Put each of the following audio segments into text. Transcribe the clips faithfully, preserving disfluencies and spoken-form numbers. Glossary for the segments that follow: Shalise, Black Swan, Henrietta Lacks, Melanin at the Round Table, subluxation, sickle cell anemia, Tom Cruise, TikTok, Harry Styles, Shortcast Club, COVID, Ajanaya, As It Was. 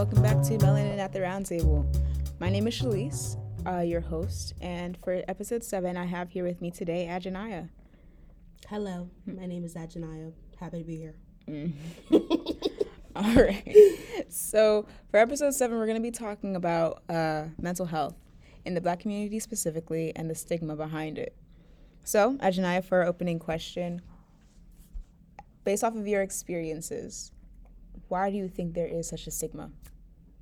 welcome back to Melanin at the Round Table. My name is Shalise, uh, your host, and for episode seven, I have here with me today Ajanaya. Hello, my name is Ajanaya. Happy to be here. Mm. All right. So for episode seven, we're going to be talking about uh, mental health in the Black community specifically and the stigma behind it. So, Ajanaya, for our opening question, based off of your experiences, why do you think there is such a stigma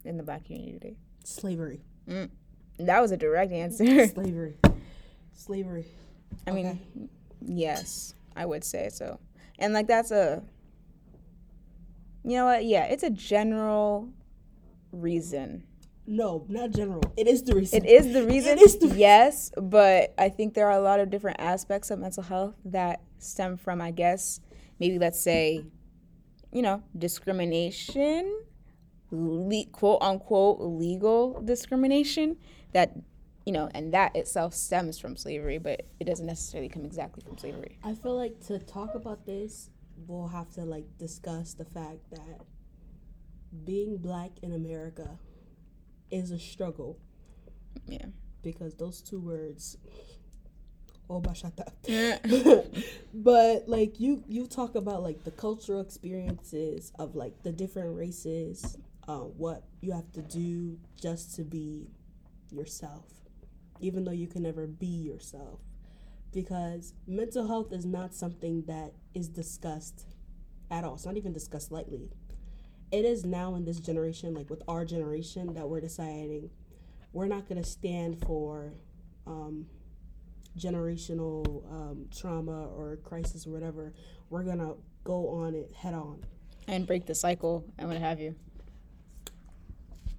in the Black community today? Slavery. Mm. That was a direct answer. Slavery. Slavery. I okay. mean, yes, I would say so. And, like, that's a, you know what? Yeah, it's a general reason. No, not general. It is the reason. It is the reason, it is the reason. Yes, but I think there are a lot of different aspects of mental health that stem from, I guess, maybe let's say, you know, discrimination, le- quote unquote legal discrimination that, you know, and that itself stems from slavery, but it doesn't necessarily come exactly from slavery. I feel like to talk about this, we'll have to like discuss the fact that being Black in America is a struggle. Yeah. Because those two words, oh, bashata. Yeah. But, like, you, you talk about, like, the cultural experiences of, like, the different races, uh, what you have to do just to be yourself, even though you can never be yourself. Because mental health is not something that is discussed at all. It's not even discussed lightly. It is now in this generation, like, with our generation, that we're deciding we're not going to stand for um generational um, trauma or crisis or whatever. We're going to go on it head on. And break the cycle and what have you.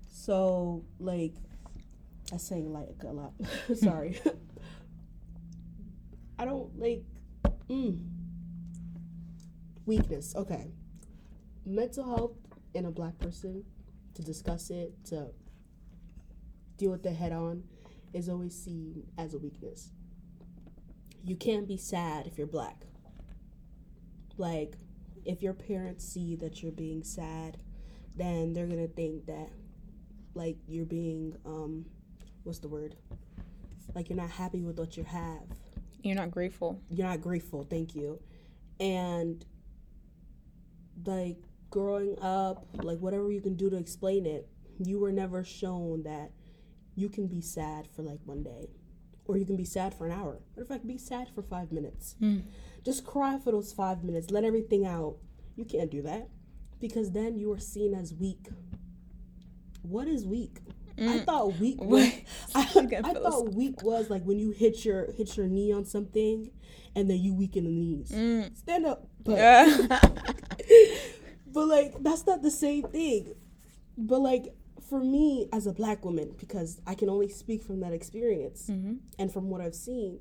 So, like, I sang like a lot. Sorry. I don't, like, mm. weakness. Okay. Mental health in a Black person, to discuss it, to deal with it head on, is always seen as a weakness. You can't be sad if you're Black. Like, if your parents see that you're being sad, then they're gonna think that, like, you're being, um, what's the word? Like, you're not happy with what you have. You're not grateful. You're not grateful, thank you. And, like, growing up, like, whatever you can do to explain it, you were never shown that you can be sad for, like, one day. Or you can be sad for an hour. What if I can be sad for five minutes? Mm. Just cry for those five minutes. Let everything out. You can't do that. Because then you are seen as weak. What is weak? Mm. I thought weak was, I, I thought weak was like when you hit your hit your knee on something and then you weaken the knees. Mm. Stand up. But, yeah. But like, that's not the same thing. But like, for me, as a Black woman, because I can only speak from that experience, mm-hmm. and from what I've seen,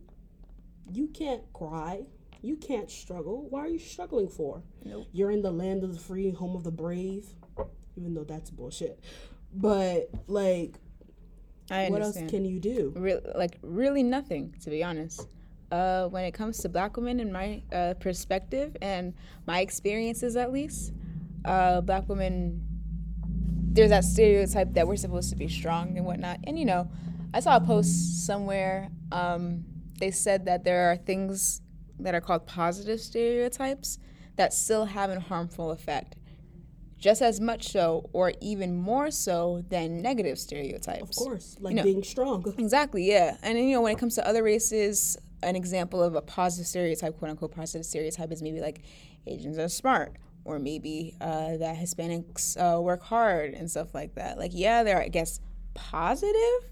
you can't cry. You can't struggle. Why are you struggling for? Nope. You're in the land of the free, home of the brave, even though that's bullshit. But, like, I what else can you do? Re- like, really nothing, to be honest. Uh, when it comes to Black women, in my uh, perspective and my experiences at least, uh, Black women... there's that stereotype that we're supposed to be strong and whatnot. And, you know, I saw a post somewhere. Um, they said that there are things that are called positive stereotypes that still have a harmful effect, just as much so or even more so than negative stereotypes. Of course, like, you know, being strong. Exactly, yeah. And, you know, when it comes to other races, an example of a positive stereotype, quote-unquote positive stereotype, is maybe, like, Asians are smart. Or maybe uh, that Hispanics uh, work hard and stuff like that. Like, yeah, they're, I guess, positive,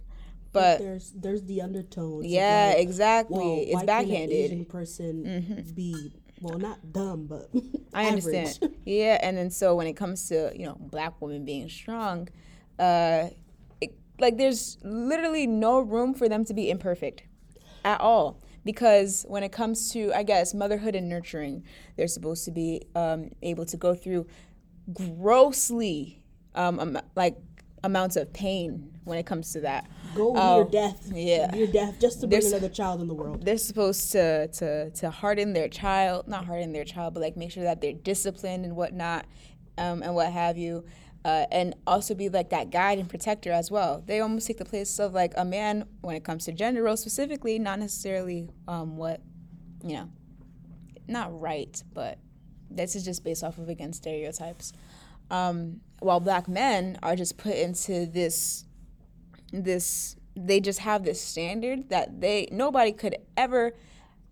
but... but there's there's the undertones. Yeah, like, exactly. Well, it's why backhanded. Can an Asian person mm-hmm. be, well, not dumb, but I understand. Yeah, and then so when it comes to, you know, Black women being strong, uh, it, like, there's literally no room for them to be imperfect at all. Because when it comes to, I guess, motherhood and nurturing, they're supposed to be um, able to go through grossly, um, um, like, amounts of pain when it comes to that. Go near um, death. Yeah. Near death, just to bring they're, another child in the world. They're supposed to, to, to harden their child, not harden their child, but, like, make sure that they're disciplined and whatnot, um, and what have you. uh, and also be like that guide and protector as well. They almost take the place of like a man when it comes to gender roles specifically, not necessarily um, what, you know, not right, but this is just based off of, again, stereotypes. Um, while black men are just put into this, this, they just have this standard that they, nobody could ever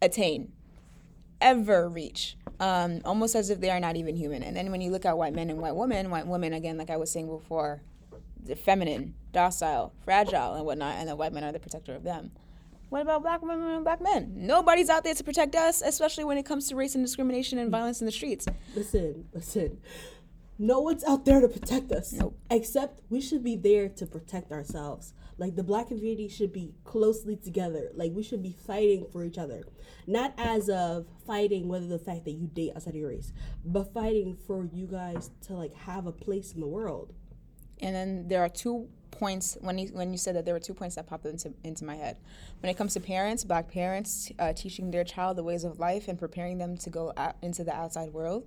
attain, ever reach, um, almost as if they are not even human. And then when you look at white men and white women, white women, again, like I was saying before, they're feminine, docile, fragile, and whatnot, and the white men are the protector of them. What about black women and black men? Nobody's out there to protect us, especially when it comes to race and discrimination and violence in the streets. Listen, listen. No one's out there to protect us. Nope. Except we should be there to protect ourselves. Like, the black community should be closely together. Like, we should be fighting for each other. Not as of fighting whether the fact that you date outside of your race, but fighting for you guys to, like, have a place in the world. And then there are two points, when you, when you said that, there were two points that popped into, into my head. When it comes to parents, black parents, uh, teaching their child the ways of life and preparing them to go out into the outside world.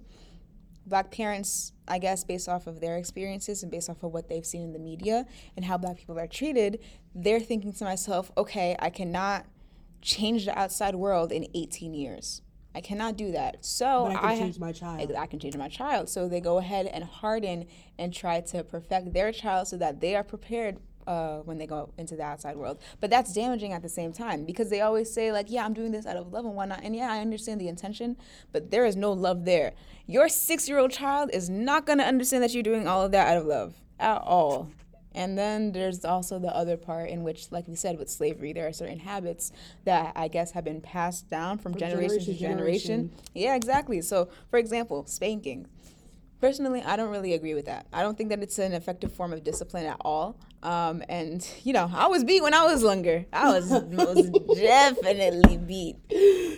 Black parents, I guess, based off of their experiences and based off of what they've seen in the media and how black people are treated, they're thinking to myself, okay, I cannot change the outside world in eighteen years. I cannot do that. So but I can I, change my child. I, I can change my child. So they go ahead and harden and try to perfect their child so that they are prepared uh, when they go into the outside world. But that's damaging at the same time, because they always say, like, yeah, I'm doing this out of love and whatnot. And yeah, I understand the intention, but there is no love there. Your six-year-old child is not going to understand that you're doing all of that out of love at all. And then there's also the other part in which, like we said, with slavery, there are certain habits that I guess have been passed down from, from generation, generation to generation. generation. Yeah, exactly. So, for example, spanking. Personally, I don't really agree with that. I don't think that it's an effective form of discipline at all. Um, and, you know, I was beat when I was younger. I was most definitely beat.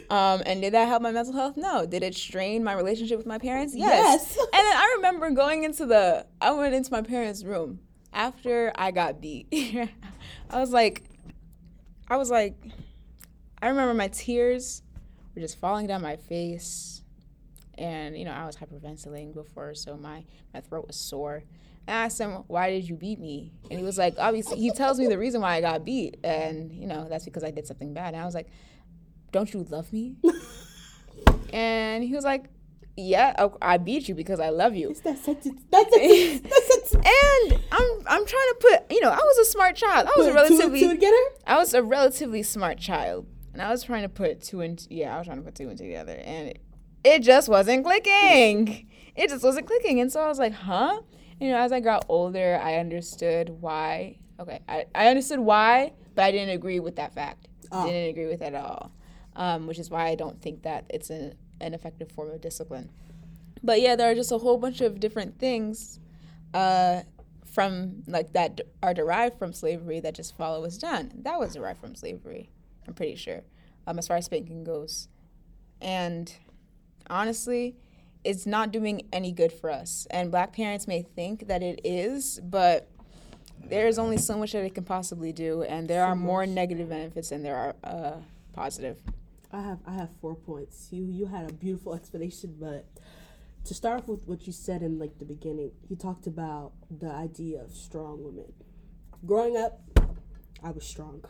Um, and did that help my mental health? No. Did it strain my relationship with my parents? Yes. yes. And then I remember going into the, I went into my parents' room after I got beat. I was like, I was like, I remember my tears were just falling down my face. And, you know, I was hyperventilating before, so my, my throat was sore. And I asked him, why did you beat me? And he was like, obviously, he tells me the reason why I got beat. And, you know, that's because I did something bad. And I was like, don't you love me? And he was like, yeah, I beat you because I love you. It's that sentence. That sentence. That sentence. And I'm I'm trying to put, you know, I was a smart child. I was put a relatively two and two together? I was a relatively smart child, and I was trying to put two and yeah, I was trying to put two and two together, and it, it just wasn't clicking. It just wasn't clicking, and so I was like, huh? You know, as I got older, I understood why. Okay, I, I understood why, but I didn't agree with that fact. Oh. Didn't agree with it at all, um, which is why I don't think that it's an an effective form of discipline. But yeah, there are just a whole bunch of different things uh, from like that d- are derived from slavery that just follow us down. That was derived from slavery, I'm pretty sure, um, as far as spanking goes. And honestly, it's not doing any good for us. And black parents may think that it is, but there's only so much that it can possibly do, and there are more negative benefits than there are uh, positive. I have I have four points. You you had a beautiful explanation, but to start off with what you said in like the beginning, you talked about the idea of strong women. Growing up, I was strong.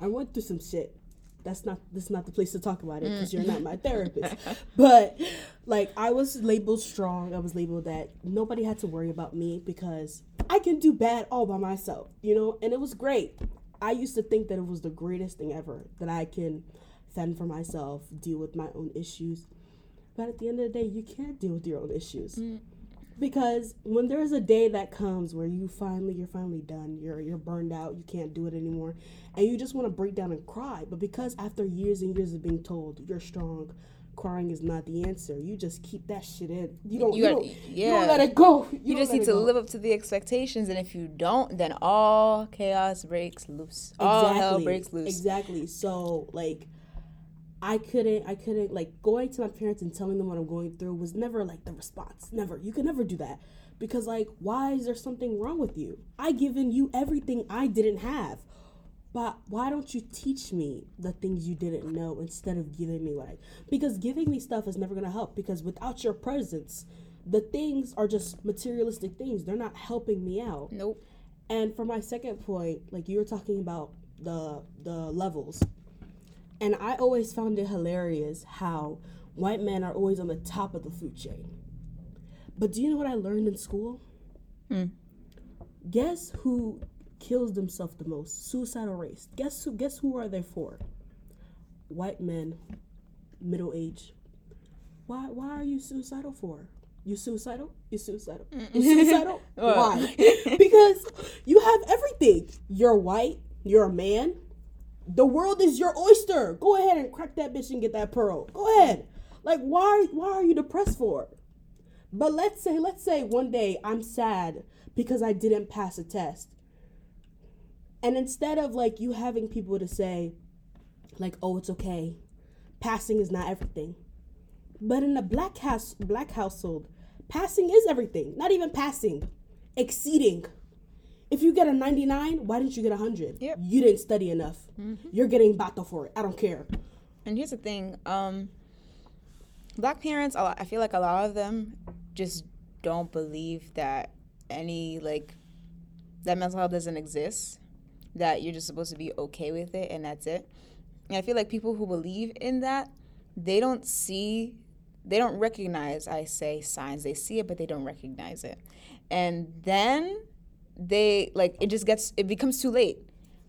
I went through some shit. That's not that's not the place to talk about it because you're not my therapist. But like I was labeled strong. I was labeled that nobody had to worry about me because I can do bad all by myself, you know. And it was great. I used to think that it was the greatest thing ever that I can fend for myself, deal with my own issues. But at the end of the day, you can't deal with your own issues. Mm. Because when there's a day that comes where you finally, you're finally done, you're you're burned out, you can't do it anymore, and you just want to break down and cry. But because after years and years of being told you're strong, crying is not the answer, you just keep that shit in. You don't, you you gotta, don't, yeah. you don't let it go. You, you just need to go. Live up to the expectations, and if you don't, then all chaos breaks loose. Exactly. All hell breaks loose. Exactly. So, like, I couldn't, I couldn't, like, going to my parents and telling them what I'm going through was never, like, the response. Never. You can never do that. Because, like, why is there something wrong with you? I given you everything I didn't have. But why don't you teach me the things you didn't know instead of giving me what I... Because giving me stuff is never going to help. Because without your presence, the things are just materialistic things. They're not helping me out. Nope. And for my second point, like you were talking about the the levels. And I always found it hilarious how white men are always on the top of the food chain. But do you know what I learned in school? Hmm. Guess who kills themselves the most? Suicidal race. Guess who guess who are they for? White men, middle age. Why why are you suicidal for? You suicidal? You suicidal? You suicidal? Why? Because you have everything. You're white, you're a man. The world is your oyster. Go ahead and crack that bitch and get that pearl. Go ahead. Like, why why are you depressed for? But let's say, let's say one day I'm sad because I didn't pass a test. And instead of, like, you having people to say, like, oh, it's okay. Passing is not everything. But in a black house, black household, passing is everything. Not even passing. Exceeding. If you get a ninety-nine, why didn't you get a hundred? Yep. You didn't study enough. Mm-hmm. You're getting bato for it. I don't care. And here's the thing. Um, black parents, I feel like a lot of them just don't believe that any, like, that mental health doesn't exist, that you're just supposed to be okay with it and that's it. And I feel like people who believe in that, they don't see, they don't recognize, I say, signs. They see it, but they don't recognize it. And then they, like, it just gets, it becomes too late.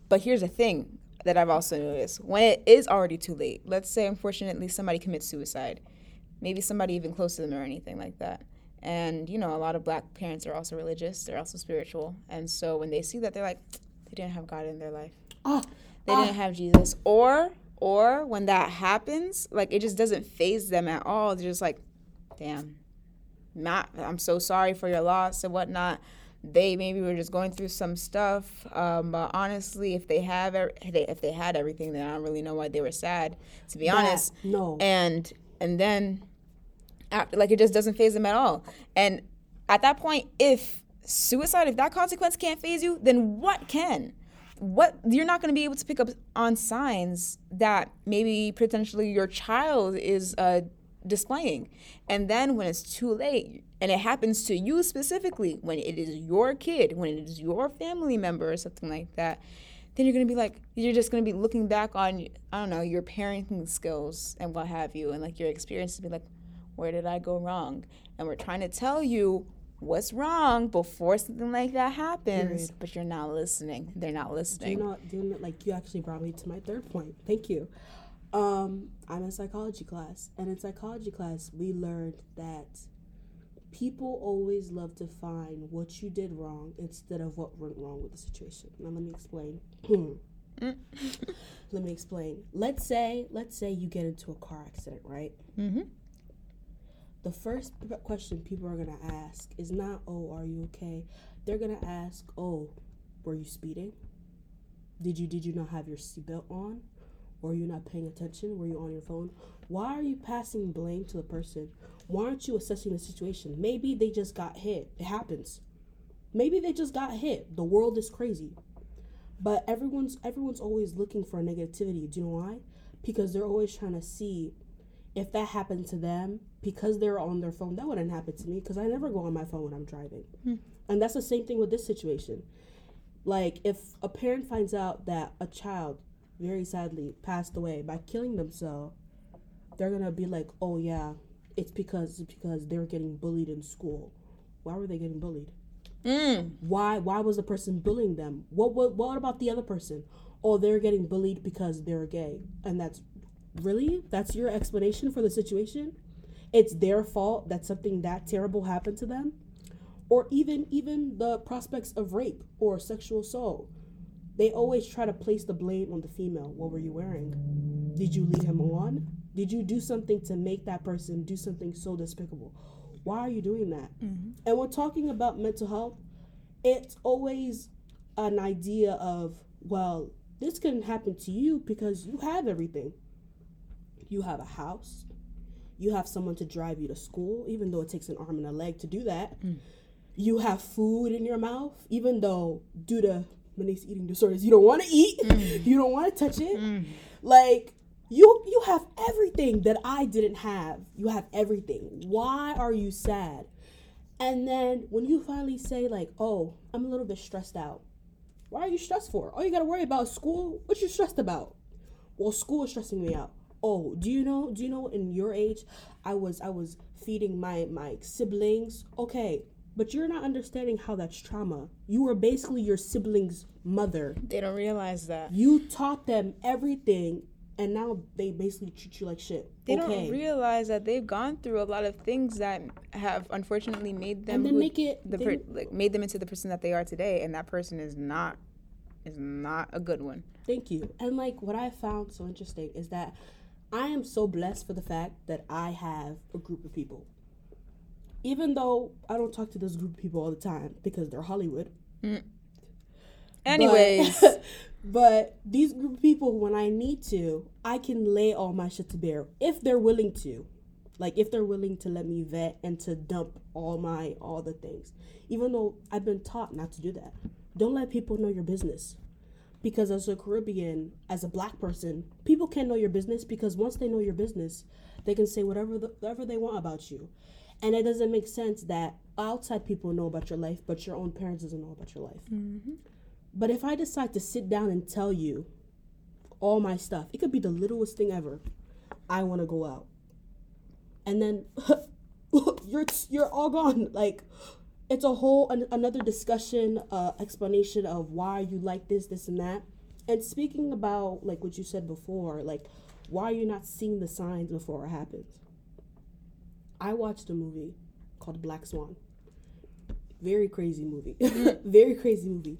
But here's the thing that I've also noticed. When it is already too late, let's say, unfortunately, somebody commits suicide. Maybe somebody even close to them or anything like that. And, you know, a lot of black parents are also religious. They're also spiritual. And so when they see that, they're like, they didn't have God in their life. Oh, they oh. didn't have Jesus. Or or when that happens, like, it just doesn't faze them at all. They're just like, damn, not, I'm so sorry for your loss and whatnot. They maybe were just going through some stuff. Um, but honestly, if they have, if they had everything, then I don't really know why they were sad, to be that, honest. No. And, and then... After, like, it just doesn't faze them at all. And at that point, if suicide, if that consequence can't faze you, then what can? What, you're not going to be able to pick up on signs that maybe potentially your child is uh, displaying. And then when it's too late, and it happens to you specifically, when it is your kid, when it is your family member or something like that, then you're going to be like, you're just going to be looking back on, I don't know, your parenting skills and what have you, and, like, your experience to be like, where did I go wrong? And we're trying to tell you what's wrong before something like that happens, Period. But you're not listening. They're not listening. Do you not, do you not, like, you actually brought me to my third point. Thank you. Um, I'm in psychology class, and in psychology class, we learned that people always love to find what you did wrong instead of what went wrong with the situation. Now, let me explain. Let me explain. Let's say, let's say you get into a car accident, right? Mm-hmm. The first question people are going to ask is not, oh, are you okay? They're going to ask, oh, were you speeding? Did you did you not have your seatbelt on? Were you not paying attention? Were you on your phone? Why are you passing blame to the person? Why aren't you assessing the situation? Maybe they just got hit. It happens. Maybe they just got hit. The world is crazy. But everyone's everyone's always looking for negativity. Do you know why? Because they're always trying to see if that happened to them, because they're on their phone, that wouldn't happen to me because I never go on my phone when I'm driving. Mm. And that's the same thing with this situation. Like, if a parent finds out that a child, very sadly, passed away by killing themselves, they're going to be like, oh, yeah, it's because it's because they were getting bullied in school. Why were they getting bullied? Mm. Why Why was the person bullying them? What, what, what about the other person? Oh, they're getting bullied because they're gay. And that's... Really? That's your explanation for the situation? It's their fault that something that terrible happened to them? Or even even the prospects of rape or sexual assault. They always try to place the blame on the female. What were you wearing? Did you lead him on? Did you do something to make that person do something so despicable? Why are you doing that? Mm-hmm. And when talking about mental health, it's always an idea of, well, this couldn't happen to you because you have everything. You have a house. You have someone to drive you to school, even though it takes an arm and a leg to do that. Mm. You have food in your mouth, even though due to many eating disorders, you don't want to eat. Mm. You don't want to touch it. Mm. Like, you you have everything that I didn't have. You have everything. Why are you sad? And then when you finally say like, oh, I'm a little bit stressed out. Why are you stressed for? All you got to worry about is school. What you stressed about? Well, school is stressing me out. Oh, do you know, do you know in your age, I was, I was feeding my, my siblings. Okay. But you're not understanding how that's trauma. You are basically your sibling's mother. They don't realize that. You taught them everything, and now they basically treat you like shit. They okay. don't realize that they've gone through a lot of things that have unfortunately made them, and then make it, the they, per, like, made them into the person that they are today, and that person is not is not a good one. Thank you. And like what I found so interesting is that I am so blessed for the fact that I have a group of people. Even though I don't talk to this group of people all the time because they're Hollywood. Mm. Anyways. But, but these group of people, when I need to, I can lay all my shit to bear. If they're willing to. Like, if they're willing to let me vet and to dump all my, all the things. Even though I've been taught not to do that. Don't let people know your business. Because as a Caribbean, as a black person, people can't know your business. Because once they know your business, they can say whatever the, whatever they want about you. And it doesn't make sense that outside people know about your life, but your own parents doesn't know about your life. Mm-hmm. But if I decide to sit down and tell you all my stuff, it could be the littlest thing ever. I want to go out. And then you're you're all gone. Like, it's a whole an, another discussion, uh, explanation of why you like this, this, and that. And speaking about, like, what you said before, like, why are you not seeing the signs before it happens? I watched a movie called Black Swan. Very crazy movie. Very crazy movie.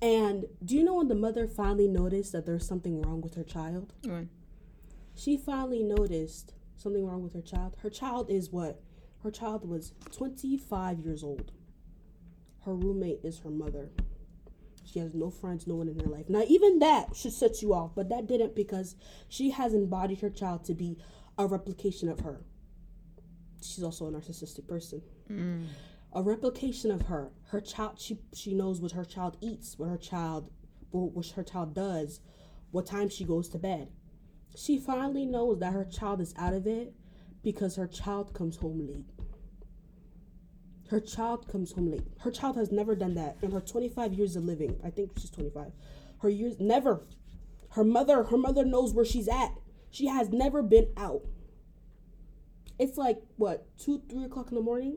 And do you know when the mother finally noticed that there's something wrong with her child? Mm. She finally noticed something wrong with her child. Her child is what? Her child was twenty-five years old. Her roommate is her mother. She has no friends, no one in her life. Now, even that should set you off, but that didn't, because she has embodied her child to be a replication of her. She's also a narcissistic person. Mm. A replication of her. Her child, she she knows what her child eats, what her child, what her child does, what time she goes to bed. She finally knows that her child is out of it because her child comes home late. Her child comes home late. Her child has never done that in her twenty-five years of living. I think she's twenty-five. Her years, never. Her mother, her mother knows where she's at. She has never been out. It's like, what, two, three o'clock in the morning?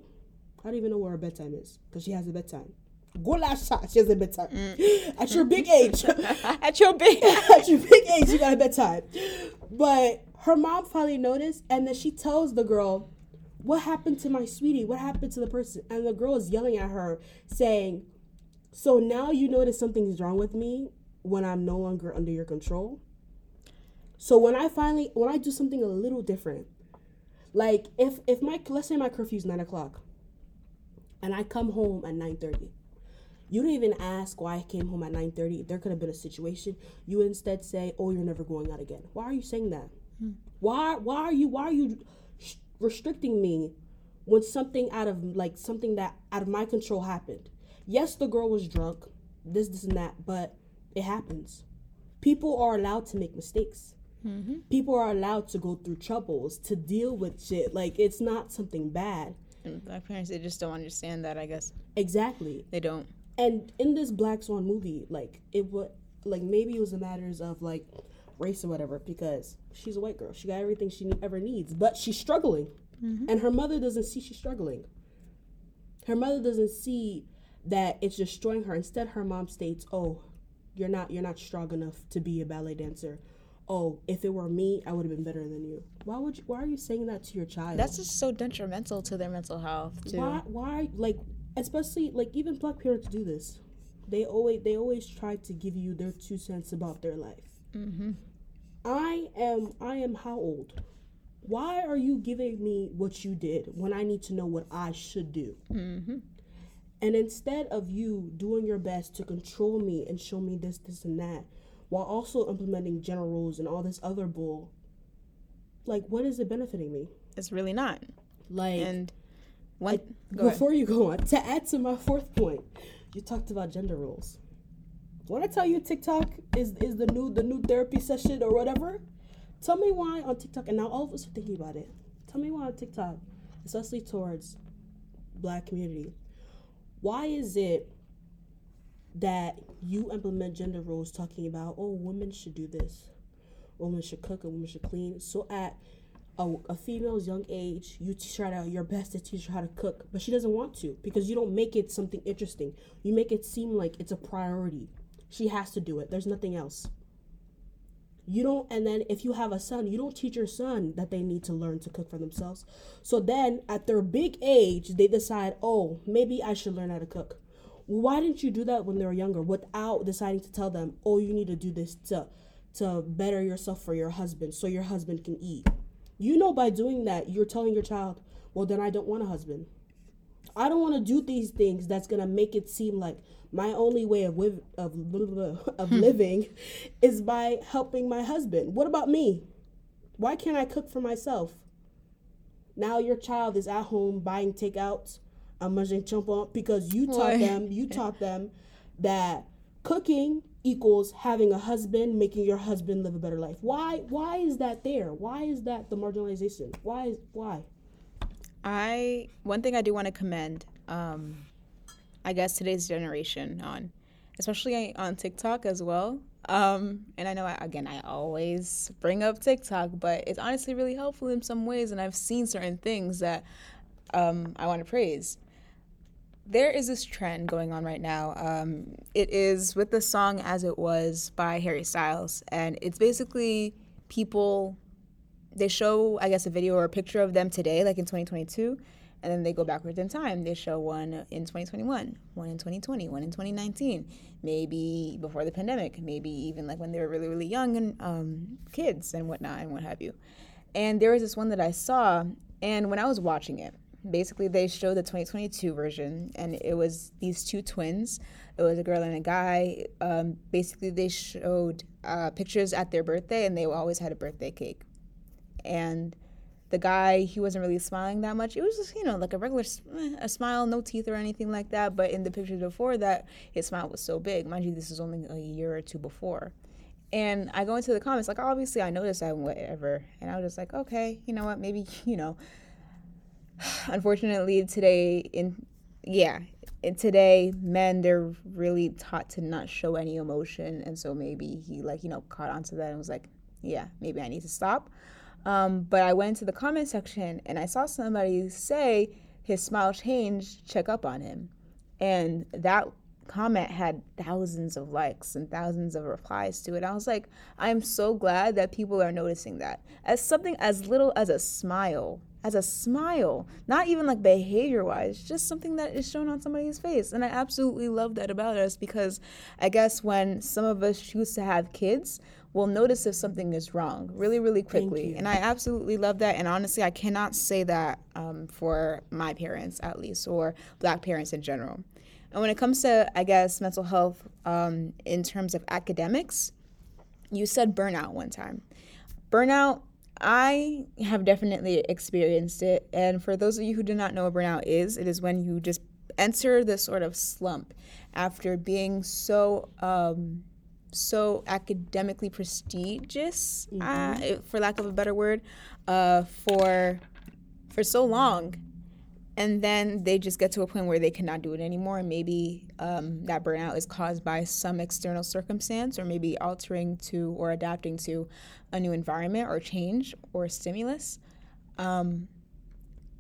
I don't even know where her bedtime is, because she has a bedtime. Golasha, she has a bedtime. Mm. At your big age. At your big At your big age, you got a bedtime. But her mom finally noticed, and then she tells the girl, what happened to my sweetie? What happened to the person? And the girl is yelling at her, saying, so now you notice something's wrong with me when I'm no longer under your control? So when I finally, when I do something a little different, like, if, if my, let's say my curfew's nine o'clock, and I come home at nine thirty. You don't even ask why I came home at nine thirty. There could have been a situation. You instead say, oh, you're never going out again. Why are you saying that? Hmm. Why why are you, why are you sh- restricting me when something out of, like, something that out of my control happened? Yes, the girl was drunk, this, this, and that, but it happens. People are allowed to make mistakes. Mm-hmm. People are allowed to go through troubles, to deal with shit. Like, it's not something bad. And black parents, they just don't understand that, I guess. Exactly. They don't. And in this Black Swan movie, like, it was, like, maybe it was a matters of, like, race or whatever, because she's a white girl. She got everything she ever needs, but she's struggling. Mm-hmm. And her mother doesn't see she's struggling. Her mother doesn't see that it's destroying her. Instead, her mom states, oh, you're not, you're not strong enough to be a ballet dancer. Oh, if it were me, I would have been better than you. Why would you, why are you saying that to your child? That's just so detrimental to their mental health, too. Why, why, like, especially, like, even black parents do this. They always, they always try to give you their two cents about their life. Mm-hmm. I am, I am how old? Why are you giving me what you did when I need to know what I should do? Mm-hmm. And instead of you doing your best to control me and show me this, this, and that, while also implementing general rules and all this other bull, like, what is it benefiting me? It's really not. Like, and when, I, go before ahead. You go on, to add to my fourth point, you talked about gender roles. When I tell you TikTok is is the new the new therapy session or whatever, tell me why on TikTok, and now all of us are thinking about it. Tell me why on TikTok, especially towards Black community. Why is it that you implement gender roles talking about, oh, women should do this, women should cook, and women should clean, so at a, a female's young age, you try to your best to teach her how to cook, but she doesn't want to, because you don't make it something interesting. You make it seem like it's a priority. She has to do it. There's nothing else. You don't, and then if you have a son, you don't teach your son that they need to learn to cook for themselves. So then at their big age, they decide, oh, maybe I should learn how to cook. Why didn't you do that when they were younger without deciding to tell them, oh, you need to do this to to better yourself for your husband so your husband can eat? You know, by doing that, you're telling your child, well, then I don't want a husband. I don't want to do these things that's going to make it seem like my only way of liv- of, of living is by helping my husband. What about me? Why can't I cook for myself? Now your child is at home buying takeouts, because you taught them, you taught them that cooking equals having a husband, making your husband live a better life. Why? Why is that there? Why is that the marginalization? Why? Is, why? I one thing I do want to commend, um, I guess today's generation on, especially on TikTok as well. Um, and I know I, again I always bring up TikTok, but it's honestly really helpful in some ways. And I've seen certain things that um, I want to praise. There is this trend going on right now. Um, it is with the song As It Was by Harry Styles. And it's basically people, they show, I guess, a video or a picture of them today, like in twenty twenty-two, and then they go backwards in time. They show one in twenty twenty-one, one in twenty twenty, one in twenty nineteen, maybe before the pandemic, maybe even like when they were really, really young and um, kids and whatnot and what have you. And there was this one that I saw, and when I was watching it, basically, they showed the twenty twenty-two version, and it was these two twins. It was a girl and a guy. Um, basically, they showed uh, pictures at their birthday, and they always had a birthday cake. And the guy, he wasn't really smiling that much. It was just, you know, like a regular a smile, no teeth or anything like that. But in the pictures before that, his smile was so big. Mind you, this was only a year or two before. And I go into the comments, like, obviously, I noticed that whatever. And I was just like, okay, you know what, maybe, you know, unfortunately today in yeah in today men, they're really taught to not show any emotion, and so maybe he like you know caught onto that and was like, yeah, maybe I need to stop. Um but I went to the comment section and I saw somebody say his smile changed, check up on him, and that comment had thousands of likes and thousands of replies to it. I was like, I'm so glad that people are noticing that as something as little as a smile. As a smile, not even like behavior-wise, just something that is shown on somebody's face. And I absolutely love that about us, because I guess when some of us choose to have kids, we'll notice if something is wrong really, really quickly. And I absolutely love that. And honestly, I cannot say that um, for my parents, at least, or Black parents in general. And when it comes to, I guess, mental health um, in terms of academics, you said burnout one time. Burnout, I have definitely experienced it. And for those of you who do not know what burnout is, it is when you just enter this sort of slump after being so um, so academically prestigious, mm-hmm. uh, for lack of a better word, uh, for for so long. And then they just get to a point where they cannot do it anymore. And maybe um, that burnout is caused by some external circumstance, or maybe altering to or adapting to a new environment or change or stimulus. Um,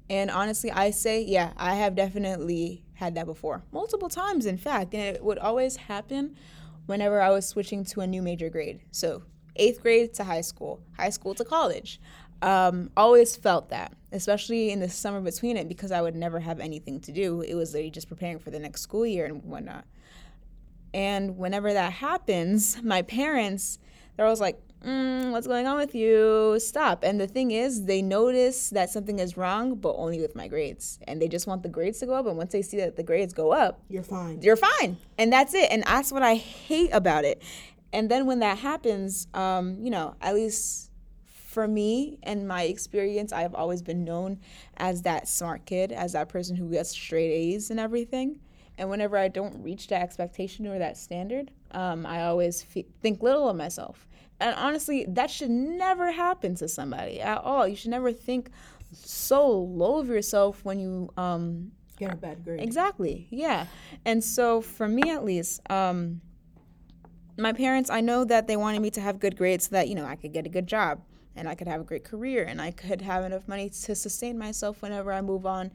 and honestly, I say, yeah, I have definitely had that before. Multiple times, in fact. And it would always happen whenever I was switching to a new major grade. So eighth grade to high school, high school to college. Um, always felt that, especially in the summer between it, because I would never have anything to do. It was literally just preparing for the next school year and whatnot. And whenever that happens, my parents, they're always like, mm, what's going on with you? Stop. And the thing is, they notice that something is wrong, but only with my grades. And they just want the grades to go up. And once they see that the grades go up, you're fine. You're fine. And that's it. And that's what I hate about it. And then when that happens, um, you know, at least for me and my experience, I've always been known as that smart kid, as that person who gets straight A's and everything. And whenever I don't reach that expectation or that standard, um, I always fe- think little of myself. And honestly, that should never happen to somebody at all. You should never think so low of yourself when you um, get a bad grade. Exactly, yeah. And so for me at least, um, my parents, I know that they wanted me to have good grades so that, you know, I could get a good job and I could have a great career and I could have enough money to sustain myself whenever I move on,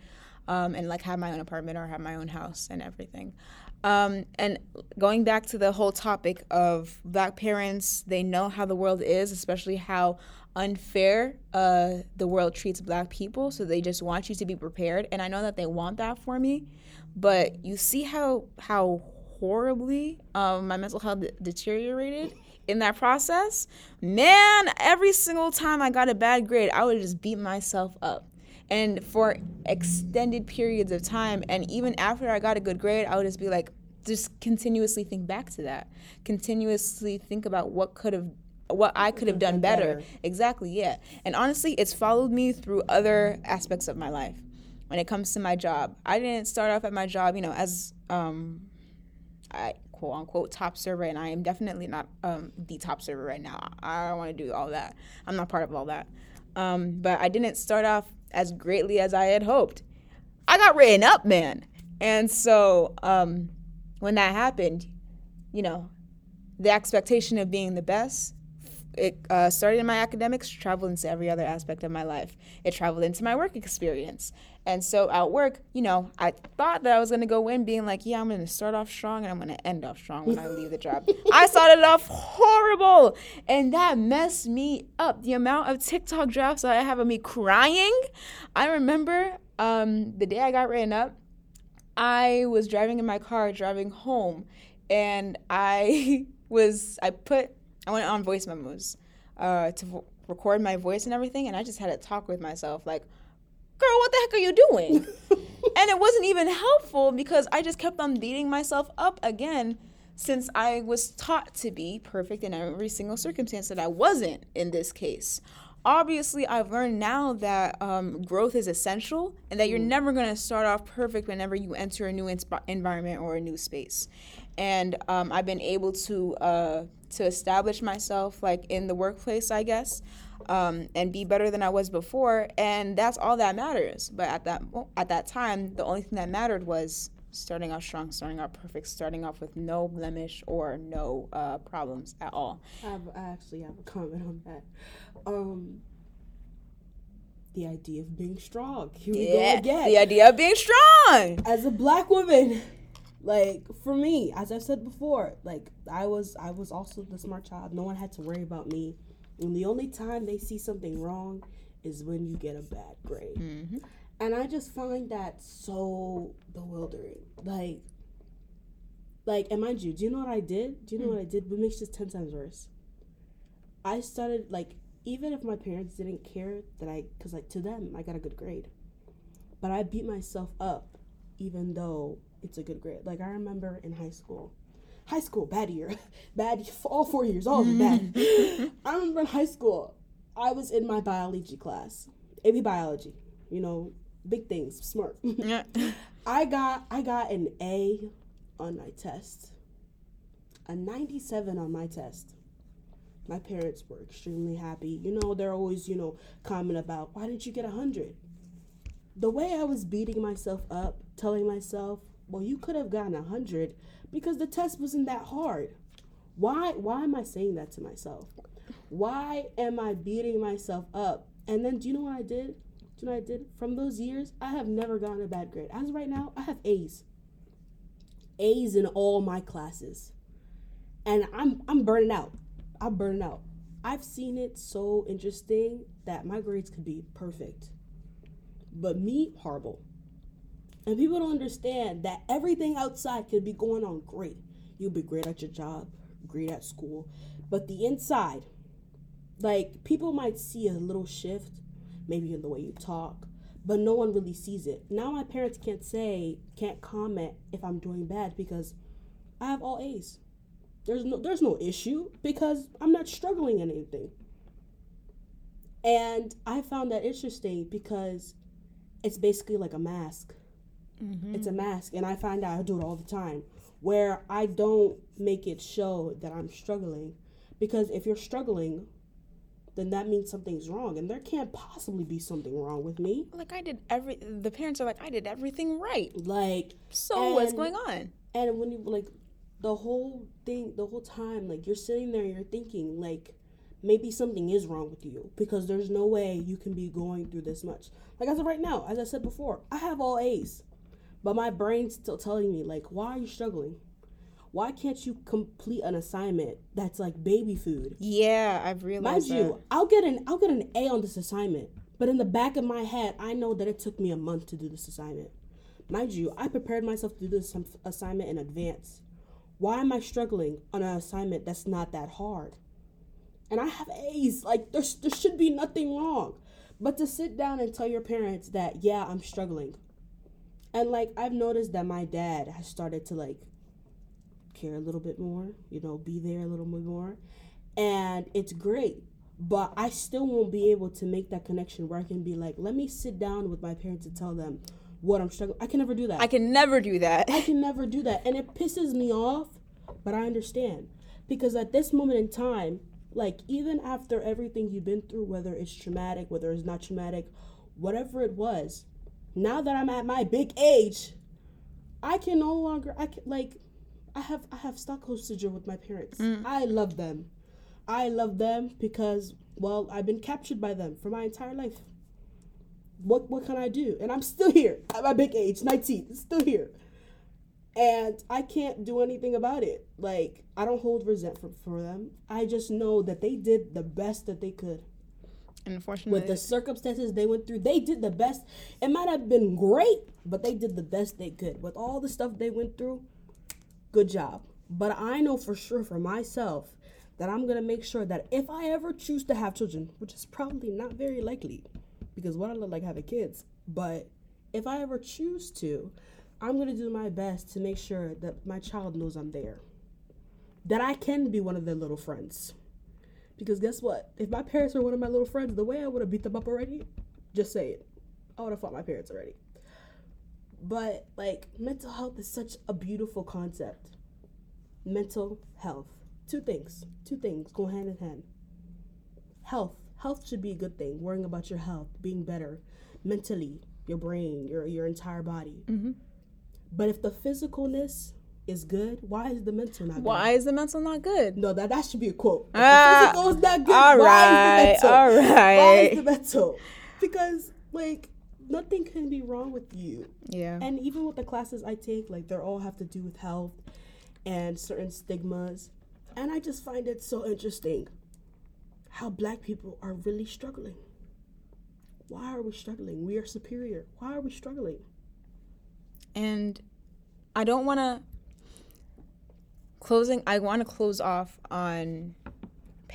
um, and like have my own apartment or have my own house and everything. Um, and going back to the whole topic of Black parents, they know how the world is, especially how unfair uh, the world treats Black people. So they just want you to be prepared. And I know that they want that for me, but you see how how horribly um, my mental health de- deteriorated in that process. Man, every single time I got a bad grade, I would just beat myself up. And for extended periods of time, and even after I got a good grade, I would just be like, just continuously think back to that. Continuously think about what could have, what I could have done better. better. Exactly, yeah. And honestly, it's followed me through other aspects of my life. When it comes to my job, I didn't start off at my job, you know, as um, I quote unquote top server, and I am definitely not um, the top server right now. I don't want to do all that. I'm not part of all that. Um, but I didn't start off as greatly as I had hoped. I got written up, man. And so um, when that happened, you know, the expectation of being the best, it uh, started in my academics, traveled into every other aspect of my life. It traveled into my work experience. And so at work, you know, I thought that I was gonna go in being like, yeah, I'm gonna start off strong and I'm gonna end off strong when I leave the job. I started off horrible, and that messed me up. The amount of TikTok drafts that I have of me crying. I remember um, the day I got written up, I was driving in my car, driving home, and I was, I put, I went on voice memos uh, to vo- record my voice and everything, and I just had a talk with myself, like, girl, what the heck are you doing? And it wasn't even helpful because I just kept on beating myself up again, since I was taught to be perfect in every single circumstance that I wasn't in this case. Obviously, I've learned now that um, growth is essential and that you're never going to start off perfect whenever you enter a new insp- environment or a new space. And um, I've been able to uh, to establish myself, like, in the workplace, I guess, um, and be better than I was before. And that's all that matters. But at that at that time, the only thing that mattered was starting off strong, starting off perfect, starting off with no blemish or no uh, problems at all. I've, I actually have a comment on that. Um, the idea of being strong. Here we yeah, go again. The idea of being strong. As a Black woman, like, for me, as I've said before, like, I was I was also the smart child. No one had to worry about me. And the only time they see something wrong is when you get a bad grade. Mm-hmm. And I just find that so bewildering. Like, like, and mind you, do you know what I did? Do you know mm. what I did? What makes this ten times worse? I started, like, even if my parents didn't care that I, because, like, to them, I got a good grade. But I beat myself up, even though it's a good grade. Like, I remember in high school. High school, bad year. Bad, all four years, all of them bad. I remember in high school, I was in my biology class. A B biology. You know, big things, smart. Yeah. I got I got an A on my test, a ninety-seven on my test. My parents were extremely happy. You know, they're always, you know, comment about, why didn't you get one hundred? The way I was beating myself up, telling myself, well, you could have gotten one hundred because the test wasn't that hard. Why, why am I saying that to myself? Why am I beating myself up? And then do you know what I did? Do you know what I did? From those years, I have never gotten a bad grade. As of right now, I have A's. A's in all my classes. And I'm I'm burning out. I'm burning out. I've seen it so interesting that my grades could be perfect. But me, horrible. And people don't understand that everything outside could be going on great. You'll be great at your job, great at school. But the inside, like, people might see a little shift, maybe in the way you talk, but no one really sees it. Now my parents can't say, can't comment if I'm doing bad because I have all A's. There's no there's no issue because I'm not struggling in anything. And I found that interesting because it's basically like a mask. Mm-hmm. It's a mask, and I find out I do it all the time, where I don't make it show that I'm struggling, because if you're struggling, then that means something's wrong, and there can't possibly be something wrong with me. Like, I did every, the parents are like, I did everything right. Like, so and, what's going on? And when you, like, the whole thing, the whole time, like, you're sitting there and you're thinking, like, maybe something is wrong with you, because there's no way you can be going through this much. Like, as of right now, as I said before, I have all A's, but my brain's still telling me, like, why are you struggling? Why can't you complete an assignment that's like baby food? Yeah, I've realized. Mind that. you, I'll get an I'll get an A on this assignment, but in the back of my head, I know that it took me a month to do this assignment. Mind you, I prepared myself to do this assignment in advance. Why am I struggling on an assignment that's not that hard? And I have A's. Like, there there should be nothing wrong, but to sit down and tell your parents that, yeah, I'm struggling, and like I've noticed that my dad has started to like. care a little bit more, you know, be there a little bit more, and it's great, but I still won't be able to make that connection where I can be like, let me sit down with my parents and tell them what I'm struggling. I can never do that. I can never do that. I can never do that, and it pisses me off, but I understand, because at this moment in time, like, even after everything you've been through, whether it's traumatic, whether it's not traumatic, whatever it was, now that I'm at my big age, I can no longer, I can, like, I have I have Stockholm syndrome with my parents. Mm. I love them. I love them because, well, I've been captured by them for my entire life. What what can I do? And I'm still here at my big age, nineteen, still here. And I can't do anything about it. Like, I don't hold resentment for them. I just know that they did the best that they could. Unfortunately, with the circumstances they went through, they did the best. It might have been great, but they did the best they could. With all the stuff they went through, good job. But I know for sure for myself that I'm going to make sure that if I ever choose to have children, which is probably not very likely because what I look like having kids, but if I ever choose to, I'm going to do my best to make sure that my child knows I'm there, that I can be one of their little friends. Because guess what? If my parents were one of my little friends, the way I would have beat them up already, just say it. I would have fought my parents already. But, like, mental health is such a beautiful concept. Mental health. Two things. Two things go hand in hand. Health. Health should be a good thing. Worrying about your health, being better mentally, your brain, your your entire body. Mm-hmm. But if the physicalness is good, why is the mental not good? Why is the mental not good? No, that, that should be a quote. If ah, the physical is not good, all right, why is the mental? All right. Why is the mental? Because, like... nothing can be wrong with you. Yeah. And even with the classes I take, like, they all have to do with health and certain stigmas. And I just find it so interesting how black people are really struggling. Why are we struggling? We are superior. Why are we struggling? And I don't want to... Closing... I want to close off on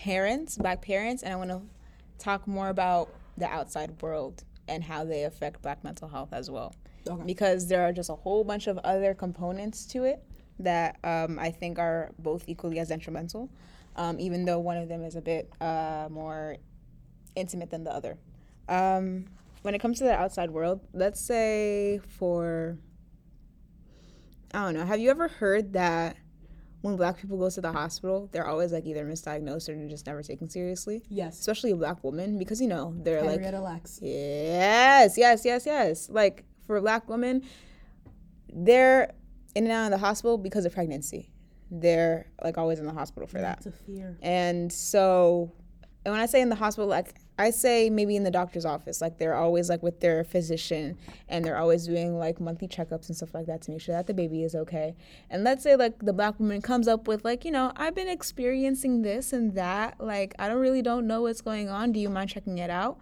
parents, black parents, and I want to talk more about the outside world and how they affect black mental health as well. Okay. Because there are just a whole bunch of other components to it that um, I think are both equally as detrimental, um, even though one of them is a bit uh, more intimate than the other. Um, when it comes to the outside world, let's say for, I don't know, have you ever heard that when black people go to the hospital, they're always, like, either misdiagnosed or just never taken seriously? Yes. Especially a black woman, because, you know, they're, Henrietta like... Henrietta Lacks. Yes, yes, yes, yes. Like, for black women, they're in and out of the hospital because of pregnancy. They're, like, always in the hospital for That's that. That's a fear. And so, and when I say in the hospital, like, I say maybe in the doctor's office. Like, they're always, like, with their physician, and they're always doing, like, monthly checkups and stuff like that to make sure that the baby is okay. And let's say, like, the black woman comes up with, like, you know, I've been experiencing this and that. Like, I don't really don't know what's going on. Do you mind checking it out?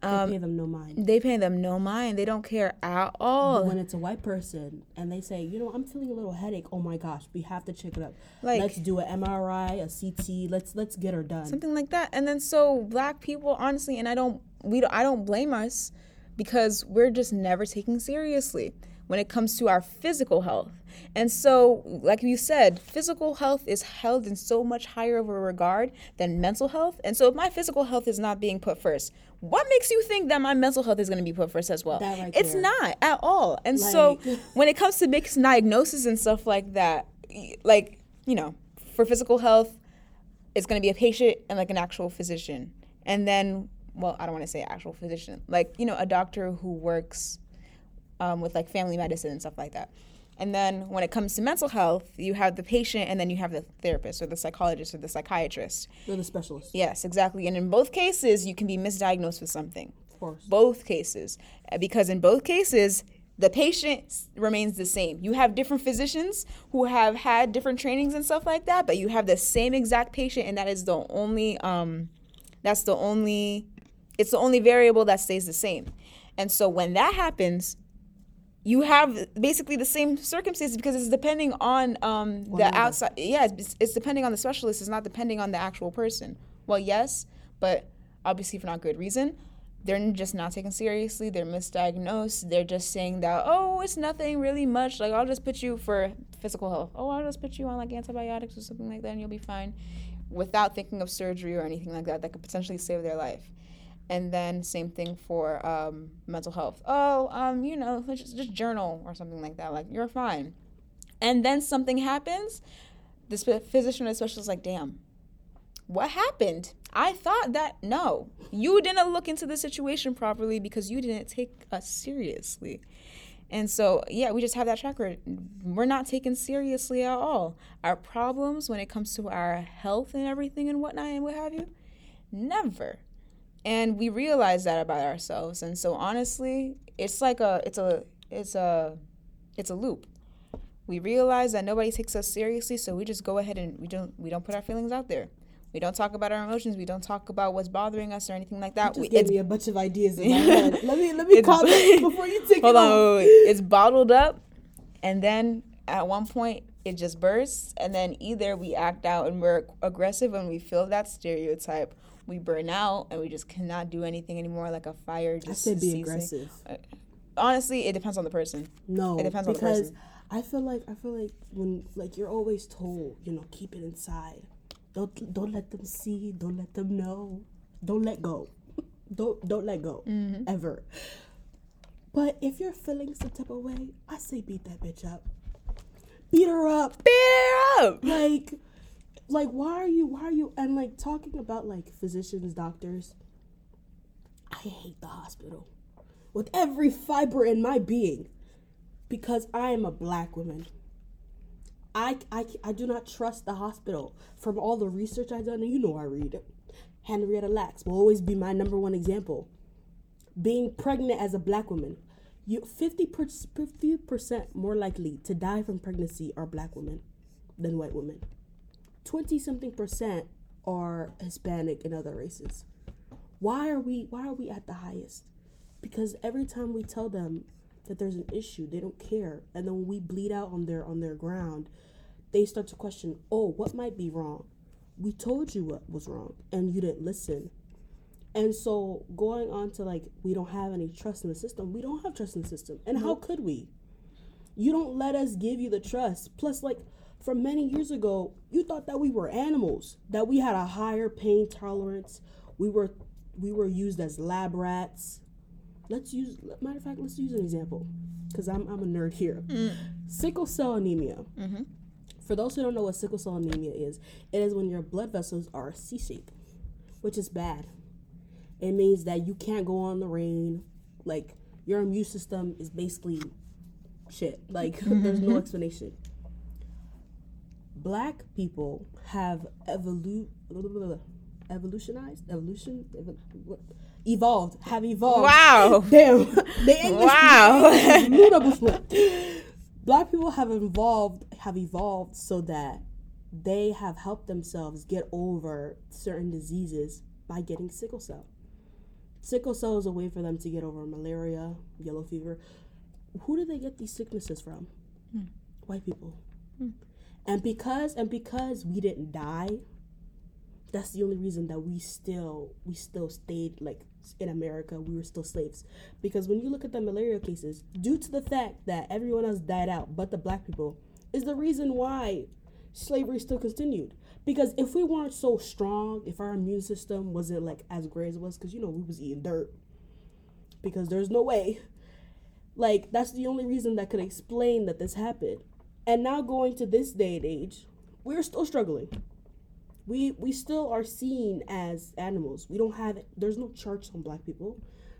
Um, they pay them no mind. They pay them no mind. They don't care at all. But when it's a white person and they say, you know, I'm feeling a little headache. Oh my gosh, we have to check it up. Like, let's do an M R I, a C T. Let's let's get her done. Something like that. And then so black people, honestly, and I don't we don't, I don't blame us because we're just never taken seriously when it comes to our physical health. And so, like you said, physical health is held in so much higher of a regard than mental health. And so if my physical health is not being put first, what makes you think that my mental health is going to be put first as well? That right it's there. Not at all. And like. So when it comes to mixed diagnosis and stuff like that, like, you know, for physical health, it's going to be a patient and like an actual physician. And then, well, I don't want to say actual physician, like, you know, a doctor who works um, with like family medicine and stuff like that. And then when it comes to mental health, you have the patient and then you have the therapist or the psychologist or the psychiatrist. They're the specialists. Yes, exactly. And in both cases, you can be misdiagnosed with something. Of course. Both cases. Because in both cases, the patient remains the same. You have different physicians who have had different trainings and stuff like that, but you have the same exact patient, and that is the only, um, that's the only, it's the only variable that stays the same. And so when that happens, you have basically the same circumstances because it's depending on um, the wow. outside. Yeah, it's, it's depending on the specialist. It's not depending on the actual person. Well, yes, but obviously for not good reason. They're just not taken seriously. They're misdiagnosed. They're just saying that, oh, it's nothing really much. Like, I'll just put you for physical health. Oh, I'll just put you on, like, antibiotics or something like that, and you'll be fine, without thinking of surgery or anything like that that could potentially save their life. And then same thing for um, mental health. Oh, um, you know, just, just journal or something like that. Like, you're fine. And then something happens. The sp- physician or the specialist is like, damn, what happened? I thought that, no, you didn't look into the situation properly because you didn't take us seriously. And so, yeah, we just have that track record. We're not taken seriously at all. Our problems when it comes to our health and everything and whatnot and what have you, never. And we realize that about ourselves. And so honestly, it's like a, it's a, it's a, it's a loop. We realize that nobody takes us seriously, so we just go ahead and we don't, we don't put our feelings out there. We don't talk about our emotions. We don't talk about what's bothering us or anything like that. You just we, gave me a bunch of ideas in my head. Let me, let me comment before you take hold it on. Off. It's bottled up, and then at one point it just bursts, and then either we act out and we're aggressive and we feel that stereotype, we burn out and we just cannot do anything anymore, like a fire just I said be ceasing. Aggressive. Honestly, it depends on the person. No, it depends on the person. Because I feel like I feel like when like you're always told, you know, keep it inside. Don't don't let them see. Don't let them know. Don't let go. Don't don't let go mm-hmm. ever. But if you're feeling some type of way, I say beat that bitch up. Beat her up. Beat her up. Like. Like, why are you, why are you, and, like, talking about, like, physicians, doctors, I hate the hospital with every fiber in my being because I am a black woman. I, I, I do not trust the hospital. From all the research I've done, and you know I read it, Henrietta Lacks will always be my number one example. Being pregnant as a black woman, you fifty percent more likely to die from pregnancy are black women than white women. twenty-something percent are Hispanic and other races. Why are we why are we at the highest? Because every time we tell them that there's an issue, they don't care. And then when we bleed out on their on their ground, they start to question, oh, what might be wrong? We told you what was wrong, and you didn't listen. And so going on to, like, we don't have any trust in the system. We don't have trust in the system. And how could we? You don't let us give you the trust. Plus, like, from many years ago, you thought that we were animals, that we had a higher pain tolerance. We were we were used as lab rats. Let's use, matter of fact, let's use an example, because I'm I'm a nerd here. Mm. Sickle cell anemia. Mm-hmm. For those who don't know what sickle cell anemia is, it is when your blood vessels are C-shaped, which is bad. It means that you can't go on the rain. Like, your immune system is basically shit. Like, there's no explanation. Black people have evolu- evolutionized, evolution, evol- evolved, have evolved. Wow. Damn. The English wow. People, Black people have evolved, have evolved so that they have helped themselves get over certain diseases by getting sickle cell. Sickle cell is a way for them to get over malaria, yellow fever. Who do they get these sicknesses from? Hmm. White people. Hmm. And because and because we didn't die, that's the only reason that we still we still stayed, like, in America. We were still slaves. Because when you look at the malaria cases, due to the fact that everyone else died out but the black people, is the reason why slavery still continued. Because if we weren't so strong, if our immune system wasn't, like, as great as it was, because, you know, we was eating dirt. Because there's no way. Like, that's the only reason that could explain that this happened. And now going to this day and age, we're still struggling. we we still are seen as animals. We don't have, there's no charts on black people.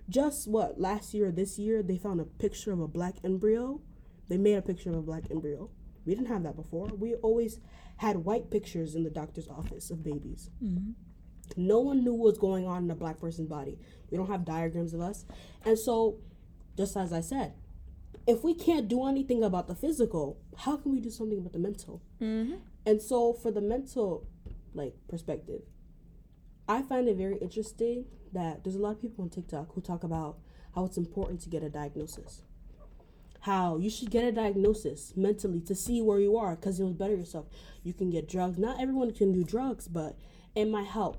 Just what, last year or this year, they found a picture of a black embryo. They made a picture of a black embryo. We didn't have that before. We always had white pictures in the doctor's office of babies. Mm-hmm. No one knew what was going on in a black person's body. We don't have diagrams of us. And so, just as I said, if we can't do anything about the physical, how can we do something about the mental? Mm-hmm. And so, for the mental, like, perspective, I find it very interesting that there's a lot of people on TikTok who talk about how it's important to get a diagnosis. How you should get a diagnosis mentally to see where you are, because you'll better yourself. You can get drugs. Not everyone can do drugs, but it might help.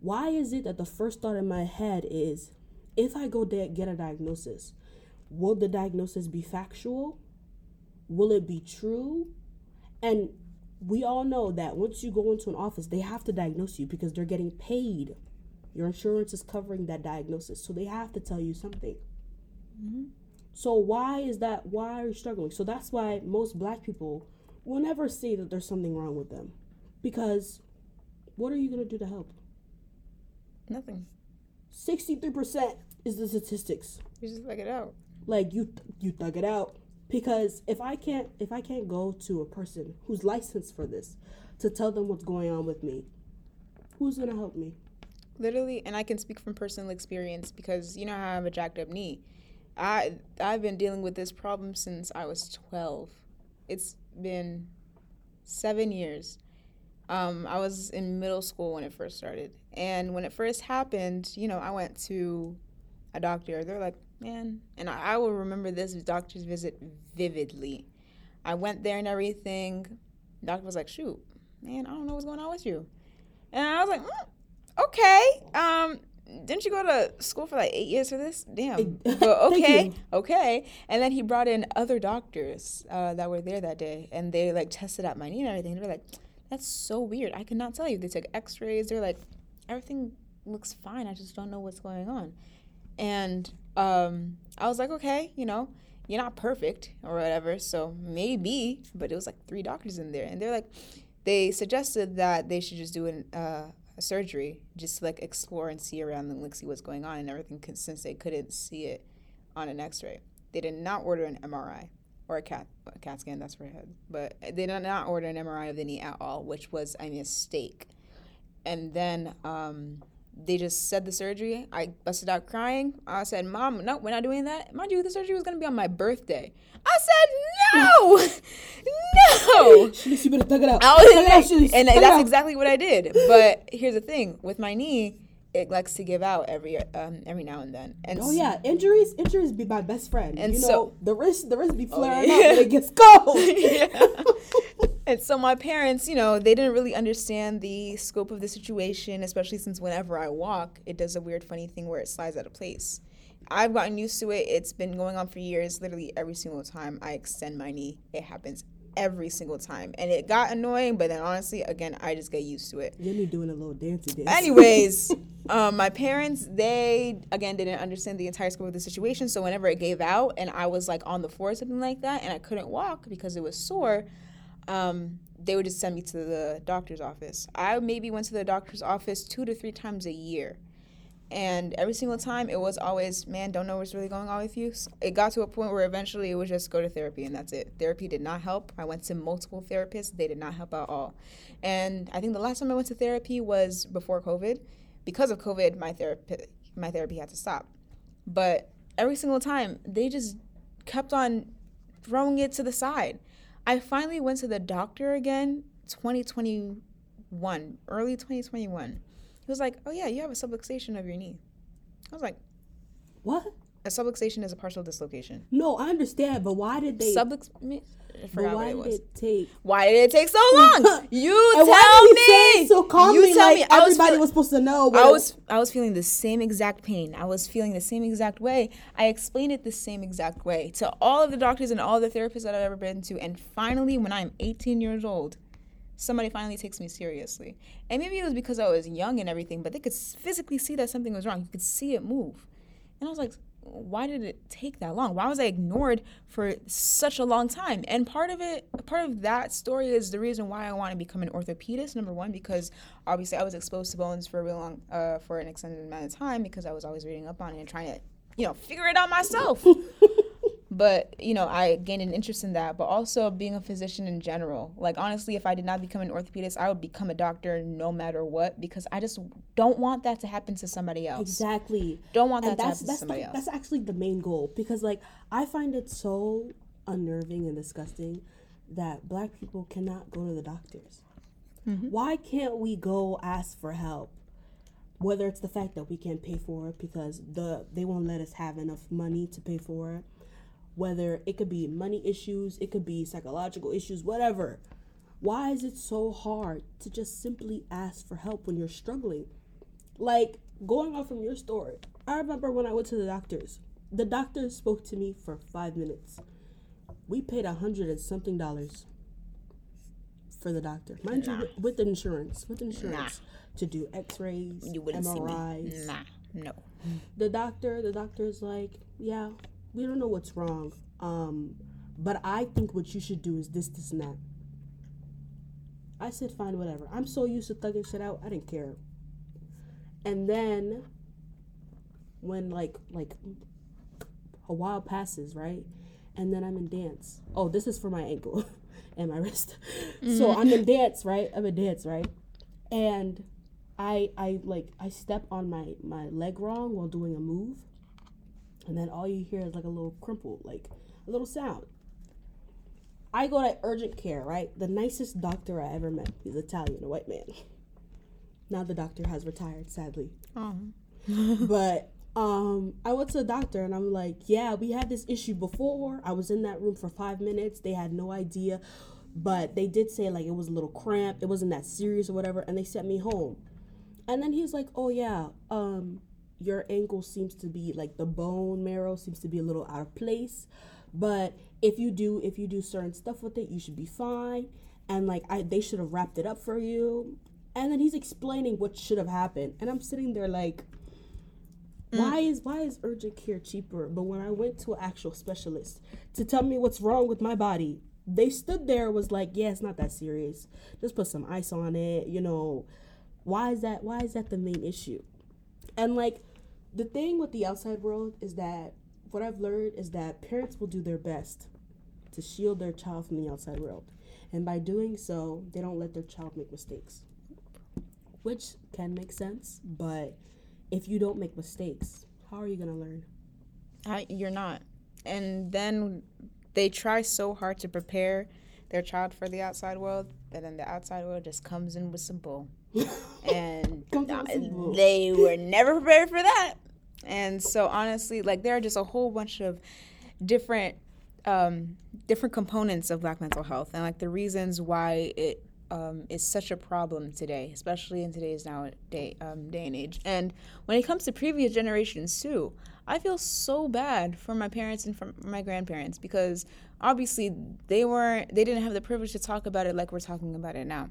Why is it that the first thought in my head is, if I go de- get a diagnosis, will the diagnosis be factual? Will it be true? And we all know that once you go into an office, they have to diagnose you because they're getting paid. Your insurance is covering that diagnosis, so they have to tell you something. Mm-hmm. So why is that? Why are you struggling? So that's why most black people will never say that there's something wrong with them, because what are you going to do to help? Nothing. sixty-three percent is the statistics. You just thug it out. Like, you th- you thug it out. Because if I can't if I can't go to a person who's licensed for this to tell them what's going on with me, who's going to help me? Literally, and I can speak from personal experience, because you know how I have a jacked up knee. I, I've been dealing with this problem since I was twelve. It's been seven years. Um, I was in middle school when it first started. And when it first happened, you know, I went to a doctor. They're like, man, and I, I will remember this doctor's visit vividly. I went there and everything. The doctor was like, shoot, man, I don't know what's going on with you. And I was like, mm, okay. Um, didn't you go to school for like eight years for this? Damn. Well, okay, okay. And then he brought in other doctors uh, that were there that day. And they like tested out my knee and everything. They were like, that's so weird. I could not tell you. They took x-rays. They're like, everything looks fine. I just don't know what's going on. And um, I was like, okay, you know, you're not perfect or whatever, so maybe. But it was like three doctors in there. And they're like, they suggested that they should just do an, uh, a surgery, just to like explore and see around and like see what's going on and everything, since they couldn't see it on an x-ray. They did not order an M R I. Or a cat, a cat scan, that's for her head. But they did not order an M R I of the knee at all, which was a mistake. And then um, they just said the surgery. I busted out crying. I said, Mom, no, we're not doing that. Mind you, the surgery was going to be on my birthday. I said, no! No! Shalice, you better thug it out. I was in there, and that's exactly what I did. But here's the thing. With my knee, it likes to give out every um, every now and then. And oh yeah, injuries injuries be my best friend. And you so know, the wrist the wrist be flaring oh, yeah. up when it gets cold. Yeah. And so my parents, you know, they didn't really understand the scope of the situation, especially since whenever I walk, it does a weird funny thing where it slides out of place. I've gotten used to it. It's been going on for years. Literally every single time I extend my knee, it happens every single time. And it got annoying, but then honestly, again, I just get used to it. You're doing a little dancey dance. Anyways, um, my parents, they, again, didn't understand the entire scope of the situation, so whenever it gave out and I was, like, on the floor or something like that and I couldn't walk because it was sore, um, they would just send me to the doctor's office. I maybe went to the doctor's office two to three times a year. And every single time, it was always, man, don't know what's really going on with you. So it got to a point where eventually it was just go to therapy, and that's it. Therapy did not help. I went to multiple therapists. They did not help at all. And I think the last time I went to therapy was before COVID. Because of COVID, my therapy, my therapy had to stop. But every single time, they just kept on throwing it to the side. I finally went to the doctor again, twenty twenty-one, early twenty twenty-one. He was like, oh, yeah, you have a subluxation of your knee. I was like, what? A subluxation is a partial dislocation. No, I understand, but why did they... Sublux... I forgot what it was. Why did it take... Why did it take so long? You and tell why did he me! Say so calmly, you tell like me. I everybody was, feel- was supposed to know. I was, I was feeling the same exact pain. I was feeling the same exact way. I explained it the same exact way to all of the doctors and all the therapists that I've ever been to. And finally, when I'm eighteen years old, somebody finally takes me seriously. And maybe it was because I was young and everything, but they could physically see that something was wrong. You could see it move. And I was like, why did it take that long? Why was I ignored for such a long time? And part of it, part of that story is the reason why I want to become an orthopedist, number one, because obviously I was exposed to bones for a real long, uh, for an extended amount of time because I was always reading up on it and trying to, you know, figure it out myself. But, you know, I gained an interest in that, but also being a physician in general. Like, honestly, if I did not become an orthopedist, I would become a doctor no matter what, because I just don't want that to happen to somebody else. Exactly. Don't want that to happen to somebody else. That's actually the main goal, because, like, I find it so unnerving and disgusting that black people cannot go to the doctors. Mm-hmm. Why can't we go ask for help? Whether it's the fact that we can't pay for it because the they won't let us have enough money to pay for it. Whether it could be money issues, it could be psychological issues, whatever. Why is it so hard to just simply ask for help when you're struggling? Like, going off from your story, I remember when I went to the doctors, the doctor spoke to me for five minutes. We paid a hundred and something dollars for the doctor. Mind nah. you, with insurance, with insurance nah. to do x-rays, you wouldn't M R Is. See me. Nah, no. The doctor, the doctor's like, yeah, we don't know what's wrong, um, but I think what you should do is this, this, and that. I said, fine, whatever. I'm so used to thugging shit out, I didn't care. And then, when, like, like a while passes, right? And then I'm in dance. Oh, this is for my ankle and my wrist. Mm-hmm. So I'm in dance, right? I'm in dance, right? And I, I like, I step on my, my leg wrong while doing a move. And then all you hear is like a little crumple, like a little sound. I go to urgent care, right? The nicest doctor I ever met. He's Italian, a white man. Now the doctor has retired, sadly. Uh-huh. But um, I went to the doctor and I'm like, yeah, we had this issue before. I was in that room for five minutes. They had no idea. But they did say like it was a little cramp. It wasn't that serious or whatever. And they sent me home. And then he was like, oh, yeah, um... your ankle seems to be like the bone marrow seems to be a little out of place, but if you do if you do certain stuff with it, you should be fine. And like I, they should have wrapped it up for you. And then he's explaining what should have happened, and I'm sitting there like, mm. why is why is urgent care cheaper? But when I went to an actual specialist to tell me what's wrong with my body, they stood there was like, yeah, it's not that serious. Just put some ice on it, you know. Why is that? Why is that the main issue? And, like, the thing with the outside world is that what I've learned is that parents will do their best to shield their child from the outside world. And by doing so, they don't let their child make mistakes, which can make sense. But if you don't make mistakes, how are you going to learn? I, you're not. And then they try so hard to prepare their child for the outside world, and then the outside world just comes in with some bull. And uh, they were never prepared for that. And so honestly, like, there are just a whole bunch of different um, different components of black mental health, and like the reasons why it um, is such a problem today, especially in today's now day, um, day and age. And when it comes to previous generations too, I feel so bad for my parents and for my grandparents, because obviously they weren't they didn't have the privilege to talk about it like we're talking about it now.